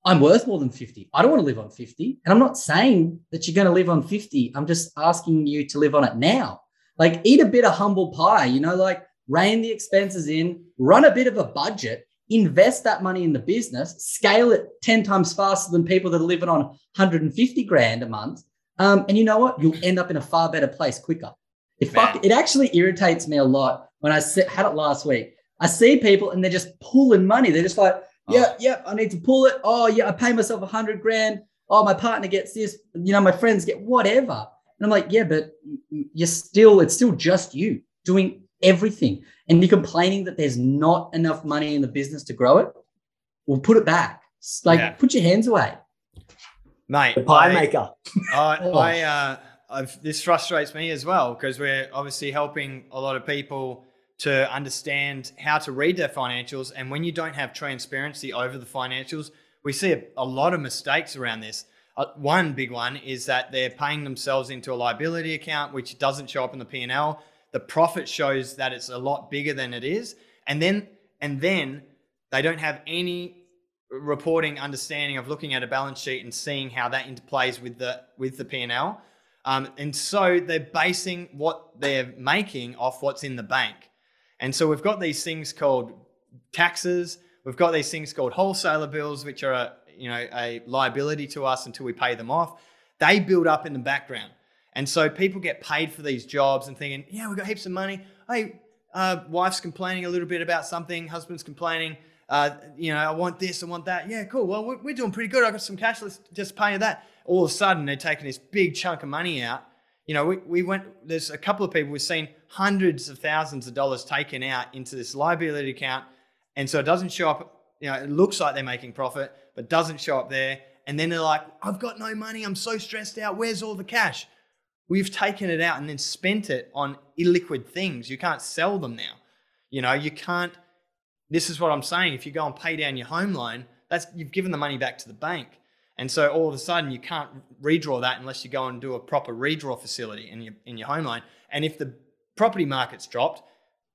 I'm worth more than 50. I don't want to live on 50. And I'm not saying that you're going to live on 50. I'm just asking you to live on it now. Like, eat a bit of humble pie, you know, like rein the expenses in, run a bit of a budget, invest that money in the business, scale it 10 times faster than people that are living on 150 grand a month. And you know what? You'll end up in a far better place quicker. It actually irritates me a lot when I had it last week. I see people and they're just pulling money. They're just like, yeah, I need to pull it. Oh, yeah, I pay myself 100 grand. Oh, my partner gets this. You know, my friends get whatever. And I'm like, yeah, but it's still just you doing everything. And you're complaining that there's not enough money in the business to grow it. Well, put it back. Put your hands away. Mate. The pie maker. This frustrates me as well, because we're obviously helping a lot of people to understand how to read their financials. And when you don't have transparency over the financials, we see a lot of mistakes around this. One big one is that they're paying themselves into a liability account, which doesn't show up in the P&L. The profit shows that it's a lot bigger than it is. And then they don't have any reporting understanding of looking at a balance sheet and seeing how that interplays with the P&L. And so they're basing what they're making off what's in the bank. And so we've got these things called taxes. We've got these things called wholesaler bills, which are a liability to us until we pay them off. They build up in the background. And so people get paid for these jobs and thinking, yeah, we've got heaps of money. Hey, wife's complaining a little bit about something. Husband's complaining, I want this, I want that. Yeah, cool. Well, we're doing pretty good. I got some cash. Let's just pay that. All of a sudden, they're taking this big chunk of money out. You know, there's a couple of people we've seen hundreds of thousands of dollars taken out into this liability account. And so it doesn't show up, you know, it looks like they're making profit, but doesn't show up there. And then they're like, I've got no money. I'm so stressed out. Where's all the cash? We've taken it out and then spent it on illiquid things. You can't sell them now. You know, you can't, this is what I'm saying. If you go and pay down your home loan, you've given the money back to the bank. And so all of a sudden you can't redraw that unless you go and do a proper redraw facility in your home loan. And if the property market's dropped,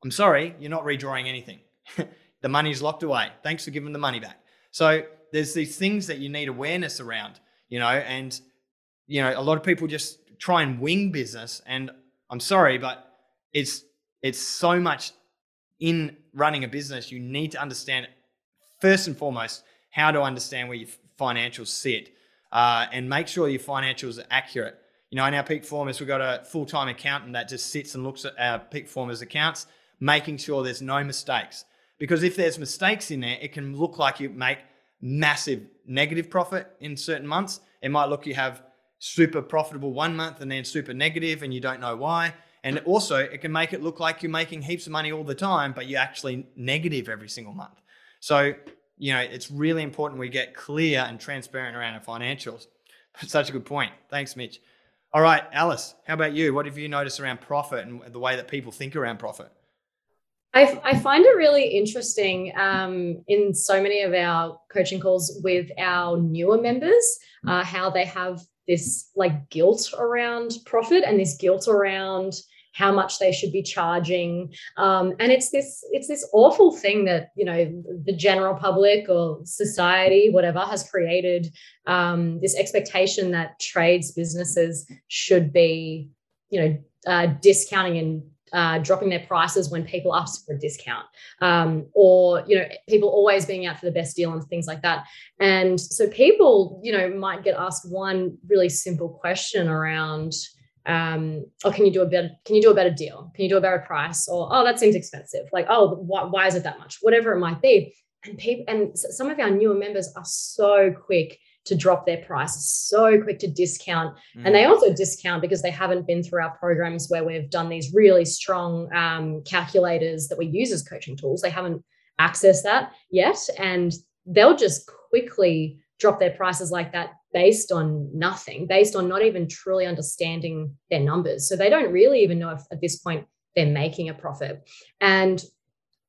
I'm sorry, you're not redrawing anything. The money's locked away. Thanks for giving the money back. So there's these things that you need awareness around, you know, and, you know, a lot of people just try and wing business. And I'm sorry, but it's so much in running a business. You need to understand first and foremost how to understand where your financials sit and make sure your financials are accurate. You know, in our Peak Performers, we've got a full-time accountant that just sits and looks at our Peak Performers accounts, making sure there's no mistakes. Because if there's mistakes in there, it can look like you make massive negative profit in certain months. It might look you have super profitable one month and then super negative and you don't know why. And also it can make it look like you're making heaps of money all the time, but you're actually negative every single month. So, you know, it's really important we get clear and transparent around our financials. That's such a good point. Thanks, Mitch. All right, Alice, how about you? What have you noticed around profit and the way that people think around profit? I find it really interesting in so many of our coaching calls with our newer members, how they have this like guilt around profit and this guilt around how much they should be charging. And it's this awful thing that, you know, the general public or society, whatever, has created this expectation that trades businesses should be, you know, discounting and dropping their prices when people ask for a discount, or, you know, people always being out for the best deal and things like that. And so people, you know, might get asked one really simple question around, can you do a better deal? Can you do a better price? Or, oh, that seems expensive. Like, oh, why is it that much? Whatever it might be. And some of our newer members are so quick to drop their prices, so quick to discount. And they also discount because they haven't been through our programs where we've done these really strong calculators that we use as coaching tools. They haven't accessed that yet. And they'll just quickly drop their prices like that based on nothing, based on not even truly understanding their numbers. So they don't really even know if at this point they're making a profit. And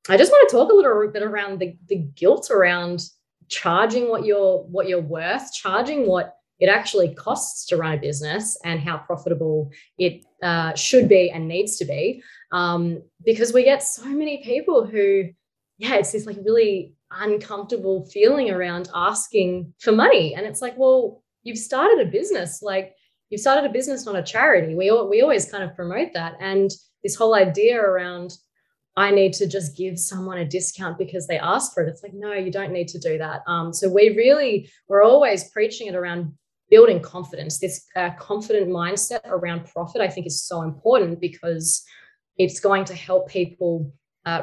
I just want to talk a little bit around the guilt around charging what you're worth, charging what it actually costs to run a business and how profitable it should be and needs to be. Because we get so many people who, it's this like really uncomfortable feeling around asking for money. And it's like, well, you've started a business. Like, you've started a business, not a charity. We always kind of promote that. And this whole idea around, I need to just give someone a discount because they asked for it. It's like, no, you don't need to do that. So we're always preaching it around building confidence. This confident mindset around profit, I think, is so important because it's going to help people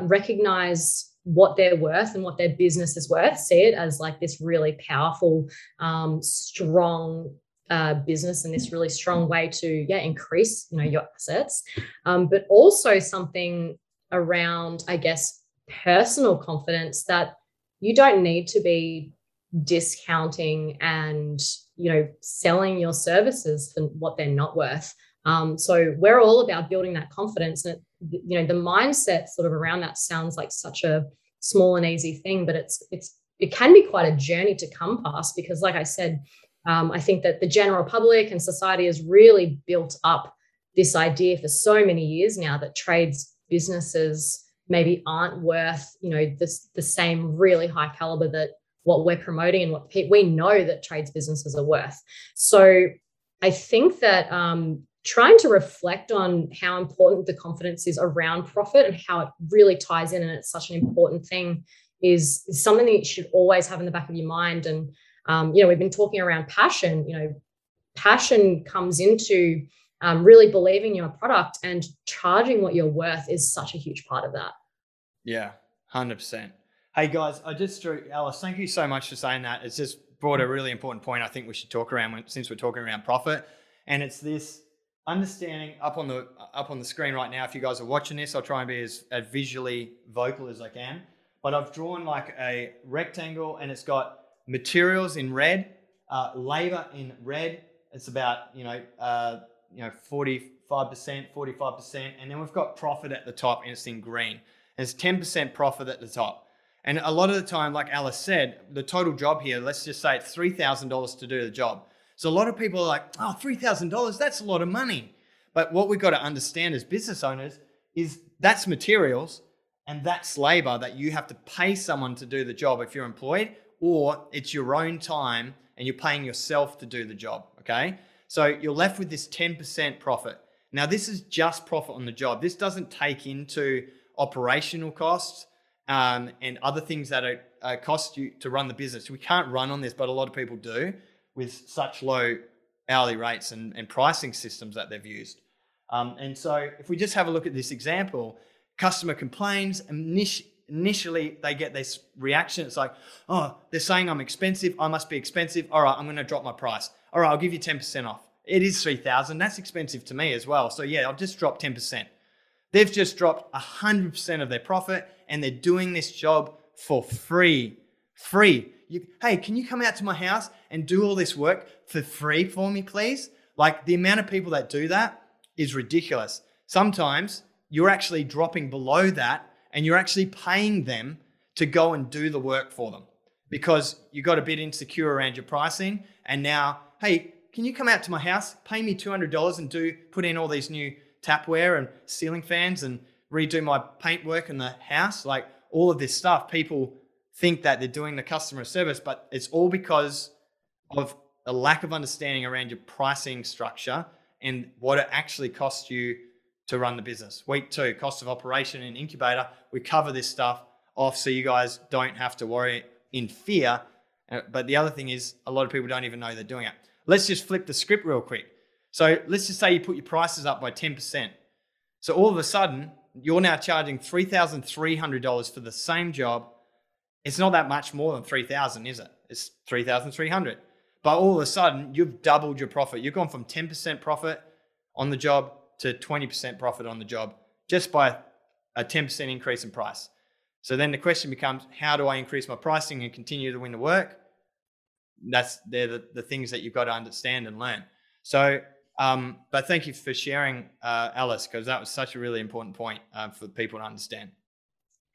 recognize what they're worth and what their business is worth. See it as like this really powerful, strong business and this really strong way to, increase, your assets, but also something around, I guess, personal confidence that you don't need to be discounting and, selling your services for what they're not worth. So we're all about building that confidence. And, the mindset sort of around that sounds like such a small and easy thing, but it can be quite a journey to come past because, like I said, I think that the general public and society has really built up this idea for so many years now that trades businesses maybe aren't worth, the same really high caliber that what we're promoting and what we know that trades businesses are worth. So I think that trying to reflect on how important the confidence is around profit and how it really ties in and it's such an important thing is something that you should always have in the back of your mind. And, we've been talking around passion. Passion comes into really believing in your product, and charging what you're worth is such a huge part of that. Yeah, 100%. Hey guys, Alice, thank you so much for saying that. It's just brought a really important point I think we should talk around since we're talking around profit. And it's this understanding up on the screen right now. If you guys are watching this, I'll try and be as visually vocal as I can. But I've drawn like a rectangle and it's got materials in red, labor in red. It's about, 45%, 45%. And then we've got profit at the top and it's in green. And it's 10% profit at the top. And a lot of the time, like Alice said, the total job here, let's just say it's $3,000 to do the job. So a lot of people are like, oh, $3,000, that's a lot of money. But what we've got to understand as business owners is that's materials and that's labor that you have to pay someone to do the job if you're employed, or it's your own time and you're paying yourself to do the job, okay? So you're left with this 10% profit. Now, this is just profit on the job. This doesn't take into operational costs and other things that cost you to run the business. We can't run on this, but a lot of people do with such low hourly rates and pricing systems that they've used. And so if we just have a look at this example, customer complains, initially they get this reaction. It's like, oh, they're saying I'm expensive. I must be expensive. All right, I'm going to drop my price. All right, I'll give you 10% off. It is $3,000. That's expensive to me as well. So yeah, I'll just drop 10%. They've just dropped 100% of their profit and they're doing this job for free. Free. Hey, can you come out to my house and do all this work for free for me, please? Like, the amount of people that do that is ridiculous. Sometimes you're actually dropping below that and you're actually paying them to go and do the work for them because you got a bit insecure around your pricing. And now, hey, can you come out to my house, pay me $200 and put in all these new tapware and ceiling fans and redo my paint work in the house? Like, all of this stuff, people think that they're doing the customer service, but it's all because of a lack of understanding around your pricing structure and what it actually costs you to run the business. Week 2, cost of operation and incubator, we cover this stuff off so you guys don't have to worry in fear. But the other thing is, a lot of people don't even know they're doing it. Let's just flip the script real quick. So let's just say you put your prices up by 10%. So all of a sudden, you're now charging $3,300 for the same job. It's not that much more than 3,000, is it? It's 3,300. But all of a sudden, you've doubled your profit. You've gone from 10% profit on the job to 20% profit on the job just by a 10% increase in price. So then the question becomes, how do I increase my pricing and continue to win the work? They're the things that you've got to understand and learn. So, but thank you for sharing, Alice, because that was such a really important point for people to understand.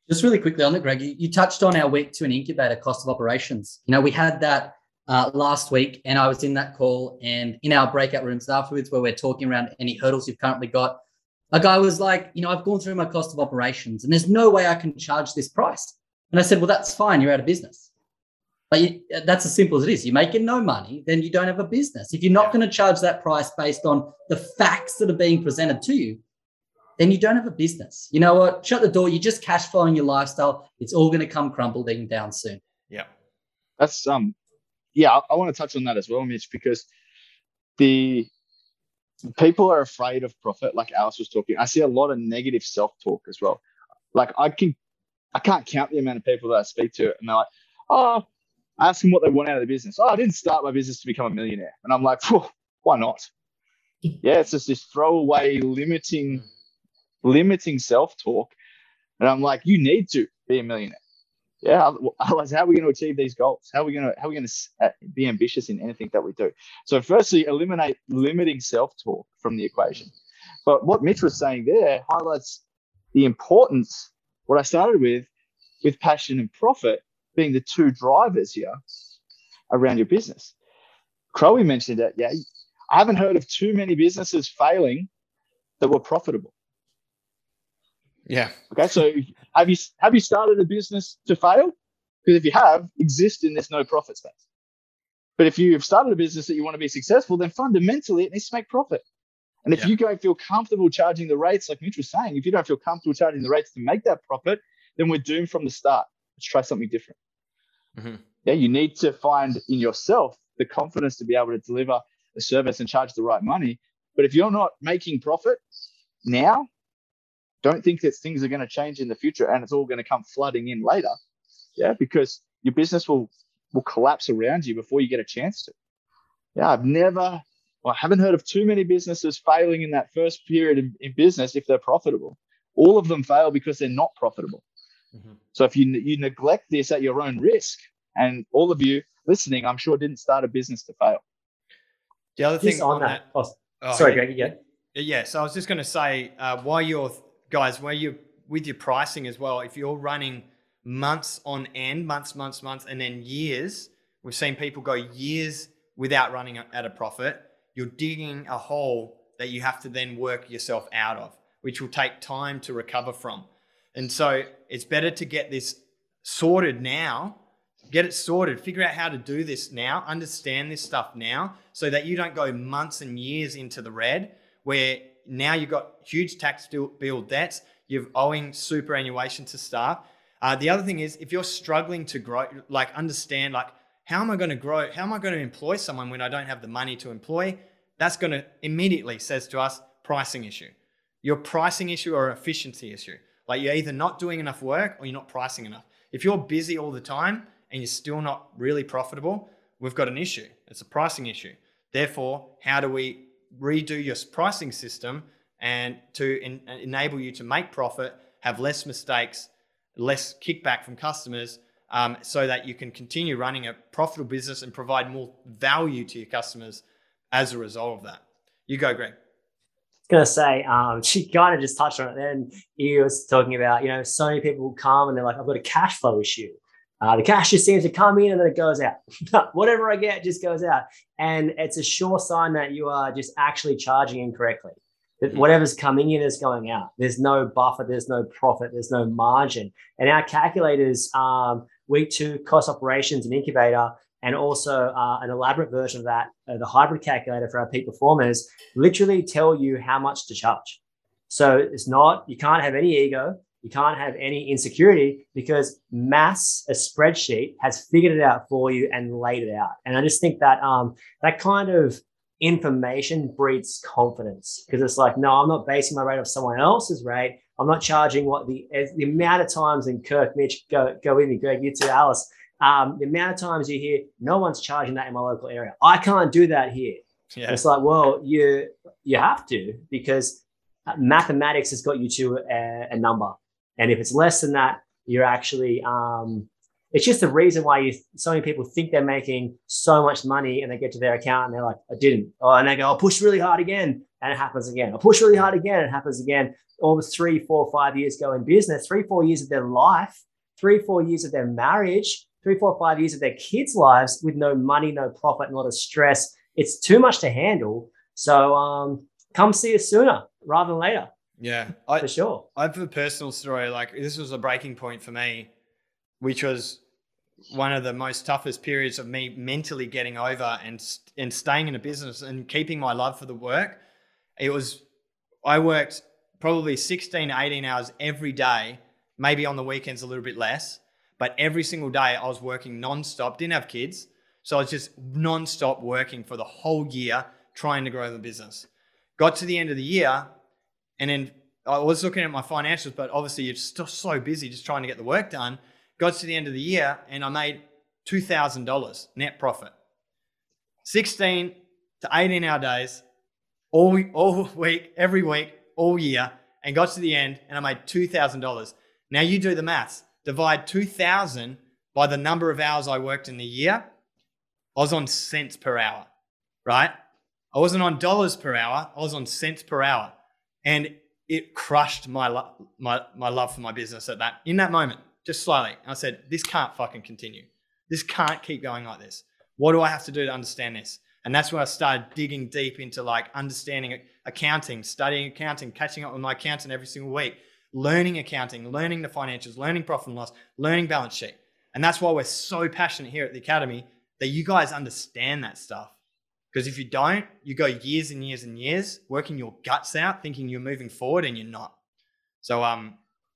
Just really quickly on it, Greg, you touched on our week to an incubator cost of operations. You know, we had that last week, and I was in that call and in our breakout rooms afterwards where we're talking around any hurdles you've currently got. A guy was like, you know, I've gone through my cost of operations and there's no way I can charge this price. And I said, well, that's fine. You're out of business. But that's as simple as it is. You're making no money, then you don't have a business. If you're not going to charge that price based on the facts that are being presented to you, then you don't have a business. You know what? Shut the door. You're just cash flowing your lifestyle. It's all going to come crumbling down soon. Yeah. That's, I want to touch on that as well, Mitch, because people are afraid of profit, like Alice was talking. I see a lot of negative self-talk as well. Like I can't count the amount of people that I speak to, and they're like, oh, I ask them what they want out of the business. Oh, I didn't start my business to become a millionaire. And I'm like, why not? Yeah, it's just this throwaway limiting self-talk. And I'm like, you need to be a millionaire. Yeah, Alice, how are we going to achieve these goals? How are we going to be ambitious in anything that we do? So firstly, eliminate limiting self-talk from the equation. But what Mitch was saying there highlights the importance, what I started with passion and profit being the two drivers here around your business. Crowe mentioned that, yeah, I haven't heard of too many businesses failing that were profitable. Yeah. Okay. So have you started a business to fail? Because if you have, exist in this no profit space. But if you've started a business that you want to be successful, then fundamentally it needs to make profit. And if you don't feel comfortable charging the rates, like Mitch was saying, if you don't feel comfortable charging the rates to make that profit, then we're doomed from the start. Let's try something different. Mm-hmm. Yeah. You need to find in yourself the confidence to be able to deliver a service and charge the right money. But if you're not making profit now, don't think that things are going to change in the future and it's all going to come flooding in later. Yeah, because your business will collapse around you before you get a chance to. Yeah, I haven't heard of too many businesses failing in that first period in business if they're profitable. All of them fail because they're not profitable. Mm-hmm. So if you neglect this at your own risk, and all of you listening, I'm sure didn't start a business to fail. The other thing on that. Sorry, Greg, again. Yeah, so I was just going to say, Guys, with your pricing as well, if you're running months on end, months, and then years, we've seen people go years without running at a profit, you're digging a hole that you have to then work yourself out of, which will take time to recover from. And so it's better to get this sorted now, figure out how to do this now, understand this stuff now, so that you don't go months and years into the red where now you've got huge tax bill debts, you're owing superannuation to staff. The other thing is, if you're struggling to grow, like understand, like, how am I going to grow? How am I going to employ someone when I don't have the money to employ? That's going to immediately says to us, pricing issue. Your pricing issue or efficiency issue. Like you're either not doing enough work or you're not pricing enough. If you're busy all the time and you're still not really profitable, we've got an issue. It's a pricing issue. Therefore, how do we redo your pricing system and to enable you to make profit, have less mistakes, less kickback from customers, so that you can continue running a profitable business and provide more value to your customers as a result of that. You go, Greg. I was going to say, she kind of just touched on it then. You were talking about, you know, so many people come and they're like, I've got a cash flow issue. The cash just seems to come in and then it goes out. Whatever I get just goes out. And it's a sure sign that you are just actually charging incorrectly. That whatever's coming in is going out. There's no buffer. There's no profit. There's no margin. And our calculators, week two, cost operations and incubator, and also an elaborate version of that, the hybrid calculator for our peak performers, literally tell you how much to charge. So you can't have any ego. You can't have any insecurity because a spreadsheet has figured it out for you and laid it out. And I just think that that kind of information breeds confidence because it's like, no, I'm not basing my rate off someone else's rate. I'm not charging what the amount of times, and Kirk, Mitch, go with me, Greg, you too, Alice. The amount of times you hear, no one's charging that in my local area. I can't do that here. Yeah. And it's like, well, you have to because mathematics has got you to a number. And if it's less than that, You're actually, it's just the reason why so many people think they're making so much money and they get to their account and they're like, I didn't. Oh, and they go, I'll push really hard again. And it happens again. I'll push really hard again. And it happens again. All the 3, 4, 5 years go in business, 3, 4 years of their life, 3, 4 years of their marriage, 3, 4, 5 years of their kids' lives with no money, no profit, and a lot of stress. It's too much to handle. So come see us sooner rather than later. Yeah, for sure. I have a personal story. Like, this was a breaking point for me, which was one of the most toughest periods of me mentally getting over and staying in a business and keeping my love for the work. It was, I worked probably 16, 18 hours every day, maybe on the weekends a little bit less, but every single day I was working nonstop, didn't have kids. So I was just nonstop working for the whole year, trying to grow the business. Got to the end of the year, and then I was looking at my financials, but obviously you're still so busy just trying to get the work done. Got to the end of the year and I made $2,000 net profit. 16 to 18 hour days, all week, every week, all year, and got to the end and I made $2,000. Now you do the maths. Divide 2,000 by the number of hours I worked in the year. I was on cents per hour, right? I wasn't on dollars per hour. I was on cents per hour. And it crushed my love for my business in that moment, just slowly. And I said, this can't fucking continue. This can't keep going like this. What do I have to do to understand this? And that's when I started digging deep into like understanding accounting, studying accounting, catching up with my accountant every single week, learning accounting, learning the financials, learning profit and loss, learning balance sheet. And that's why we're so passionate here at the Academy that you guys understand that stuff. Because if you don't, you go years and years and years working your guts out, thinking you're moving forward and you're not. So,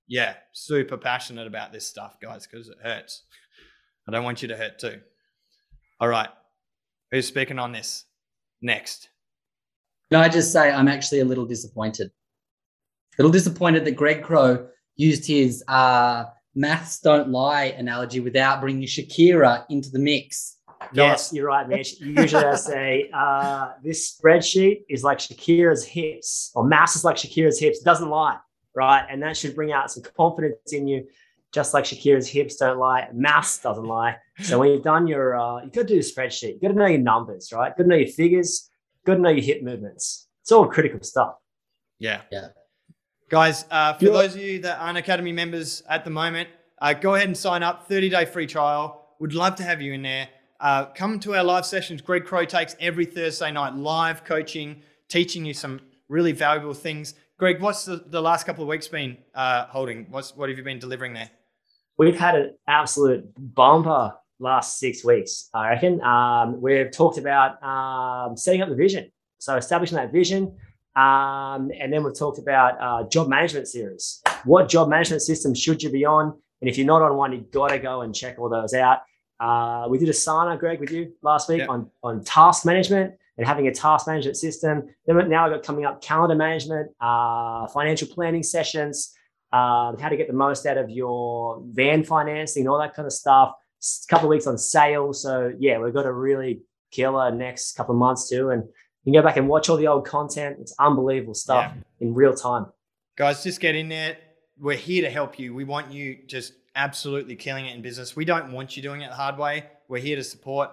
yeah, super passionate about this stuff, guys, because it hurts. I don't want you to hurt too. All right. Who's speaking on this next? Can I just say I'm actually a little disappointed. A little disappointed that Greg Crow used his maths don't lie analogy without bringing Shakira into the mix. Yes, you're right, Mitch. Usually I say this spreadsheet is like Shakira's hips, or maths is like Shakira's hips. It doesn't lie, right? And that should bring out some confidence in you, just like Shakira's hips don't lie, maths doesn't lie. So when you've done your, you've got to do the spreadsheet. You've got to know your numbers, right? You've got to know your figures. You've got to know your hip movements. It's all critical stuff. Yeah. Guys, for those of you that aren't Academy members at the moment, go ahead and sign up. 30-day free trial. Would love to have you in there. Come to our live sessions. Greg Crow takes every Thursday night live coaching, teaching you some really valuable things. Greg, what's the last couple of weeks been holding? What have you been delivering there? We've had an absolute bumper last 6 weeks, I reckon. We've talked about setting up the vision, so establishing that vision. And then we've talked about job management series. What job management system should you be on? And if you're not on one, you've got to go and check all those out. We did a Asana, Greg, with you last week on task management and having a task management system. Then now I've got coming up calendar management, financial planning sessions, how to get the most out of your van financing, all that kind of stuff. A couple of weeks on sales. So yeah, we've got a really killer next couple of months too. And you can go back and watch all the old content. It's unbelievable stuff in real time. Guys, just get in there. We're here to help you. We want you just absolutely killing it in business. We don't want you doing it the hard way. We're here to support.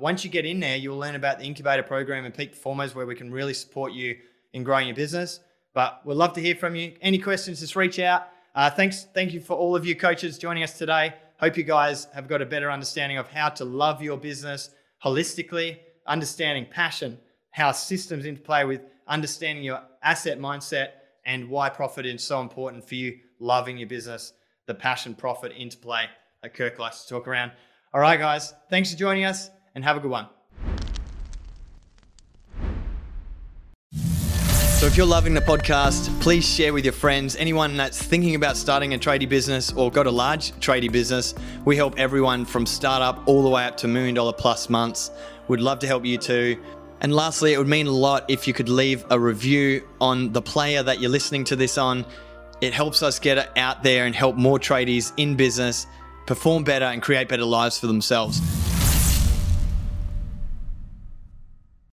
Once you get in there, you'll learn about the incubator program and Peak Performers, where we can really support you in growing your business. But we'd love to hear from you. Any questions, just reach out. Thank you for all of you coaches joining us today. Hope you guys have got a better understanding of how to love your business holistically, understanding passion, how systems interplay with understanding your asset mindset, and why profit is so important for you, loving your business, the passion profit interplay that Kirk likes to talk around. All right, guys, thanks for joining us and have a good one. So if you're loving the podcast, please share with your friends, anyone that's thinking about starting a tradie business or got a large tradie business. We help everyone from startup all the way up to $1 million plus months. We'd love to help you too. And lastly, it would mean a lot if you could leave a review on the player that you're listening to this on. It helps us get it out there and help more tradies in business perform better and create better lives for themselves.